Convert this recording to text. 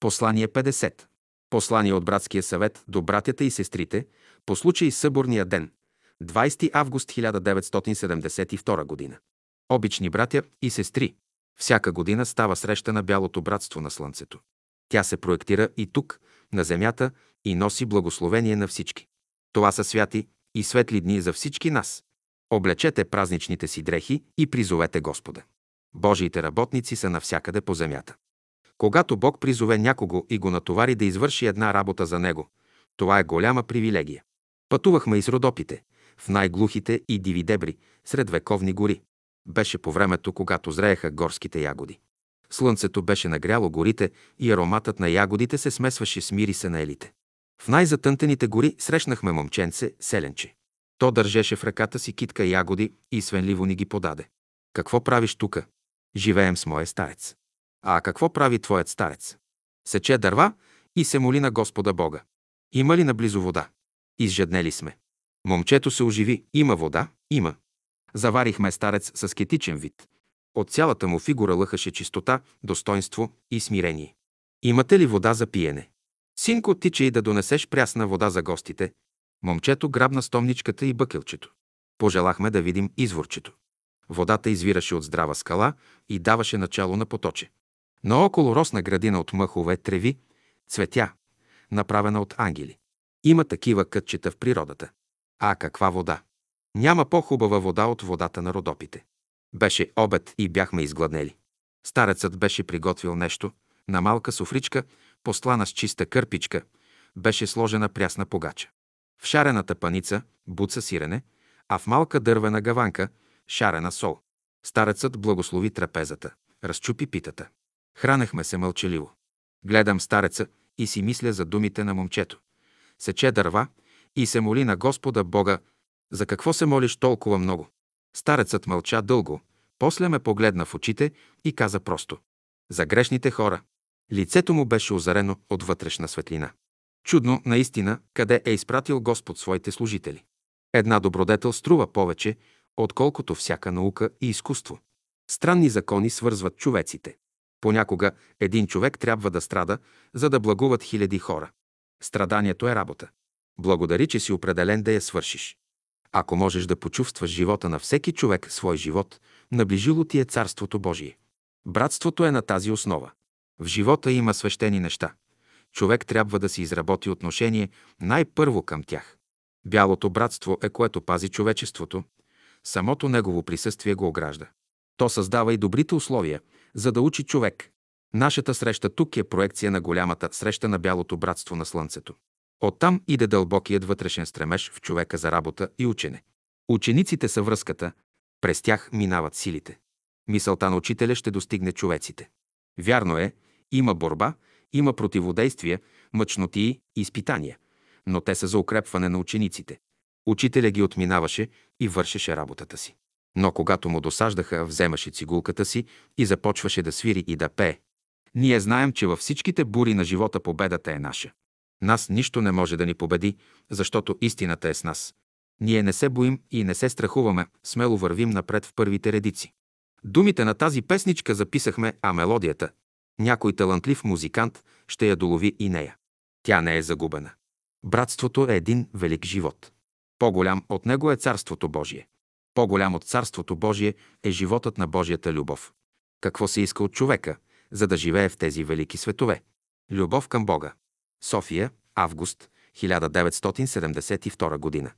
Послание 50. Послание от Братския съвет до братята и сестрите по случай съборния ден, 20 август 1972 година. Обични братя и сестри, всяка година става среща на Бялото братство на Слънцето. Тя се проектира и тук, на земята, и носи благословение на всички. Това са святи и светли дни за всички нас. Облечете празничните си дрехи и призовете Господа. Божиите работници са навсякъде по земята. Когато Бог призове някого и го натовари да извърши една работа за него, това е голяма привилегия. Пътувахме из Родопите, в най-глухите и диви дебри, сред вековни гори. Беше по времето, когато зрееха горските ягоди. Слънцето беше нагряло горите и ароматът на ягодите се смесваше с мириса на елите. В най-затънтените гори срещнахме момченце, селенче. То държеше в ръката си китка ягоди и свенливо ни ги подаде. Какво правиш тука? Живеем с моя старец. А какво прави твоят старец? Сече дърва и се моли на Господа Бога. Има ли наблизо вода? Изжаднели сме. Момчето се оживи. Има вода? Има. Заварихме старец с аскетичен вид. От цялата му фигура лъхаше чистота, достойнство и смирение. Имате ли вода за пиене? Синко, тича и да донесеш прясна вода за гостите. Момчето грабна стомничката и бъкелчето. Пожелахме да видим изворчето. Водата извираше от здрава скала и даваше начало на поточе. Наоколо росна градина от мъхове, треви, цветя, направена от ангели. Има такива кътчета в природата. А каква вода! Няма по-хубава вода от водата на Родопите. Беше обед и бяхме изгладнели. Старецът беше приготвил нещо. На малка суфричка, послана с чиста кърпичка, беше сложена прясна погача. В шарената паница – буца сирене, а в малка дървена гаванка – шарена сол. Старецът благослови трапезата, разчупи питата. Хранехме се мълчаливо. Гледам стареца и си мисля за думите на момчето. Сече дърва и се моли на Господа Бога. За какво се молиш толкова много? Старецът мълча дълго, после ме погледна в очите и каза просто: за грешните хора. Лицето му беше озарено от вътрешна светлина. Чудно, наистина, къде е изпратил Господ своите служители. Една добродетел струва повече, отколкото всяка наука и изкуство. Странни закони свързват човеците. Понякога един човек трябва да страда, за да благуват хиляди хора. Страданието е работа. Благодари, че си определен да я свършиш. Ако можеш да почувстваш живота на всеки човек свой живот, наближило ти е Царството Божие. Братството е на тази основа. В живота има свещени неща. Човек трябва да си изработи отношение най-първо към тях. Бялото братство е, което пази човечеството. Самото негово присъствие го огражда. То създава и добрите условия, за да учи човек. Нашата среща тук е проекция на голямата среща на Бялото братство на Слънцето. Оттам иде дълбокият вътрешен стремеж в човека за работа и учене. Учениците са връзката, през тях минават силите. Мисълта на учителя ще достигне човеците. Вярно е, има борба, има противодействия, мъчноти, изпитания, но те са за укрепване на учениците. Учителя ги отминаваше и вършеше работата си. Но когато му досаждаха, вземаше цигулката си и започваше да свири и да пее. Ние знаем, че във всичките бури на живота победата е наша. Нас нищо не може да ни победи, защото истината е с нас. Ние не се боим и не се страхуваме, смело вървим напред в първите редици. Думите на тази песничка записахме, а мелодията – някой талантлив музикант ще я долови и нея. Тя не е загубена. Братството е един велик живот. По-голям от него е Царството Божие. По-голям от Царството Божие е животът на Божията любов. Какво се иска от човека, за да живее в тези велики светове? Любов към Бога. София, август 1972 година.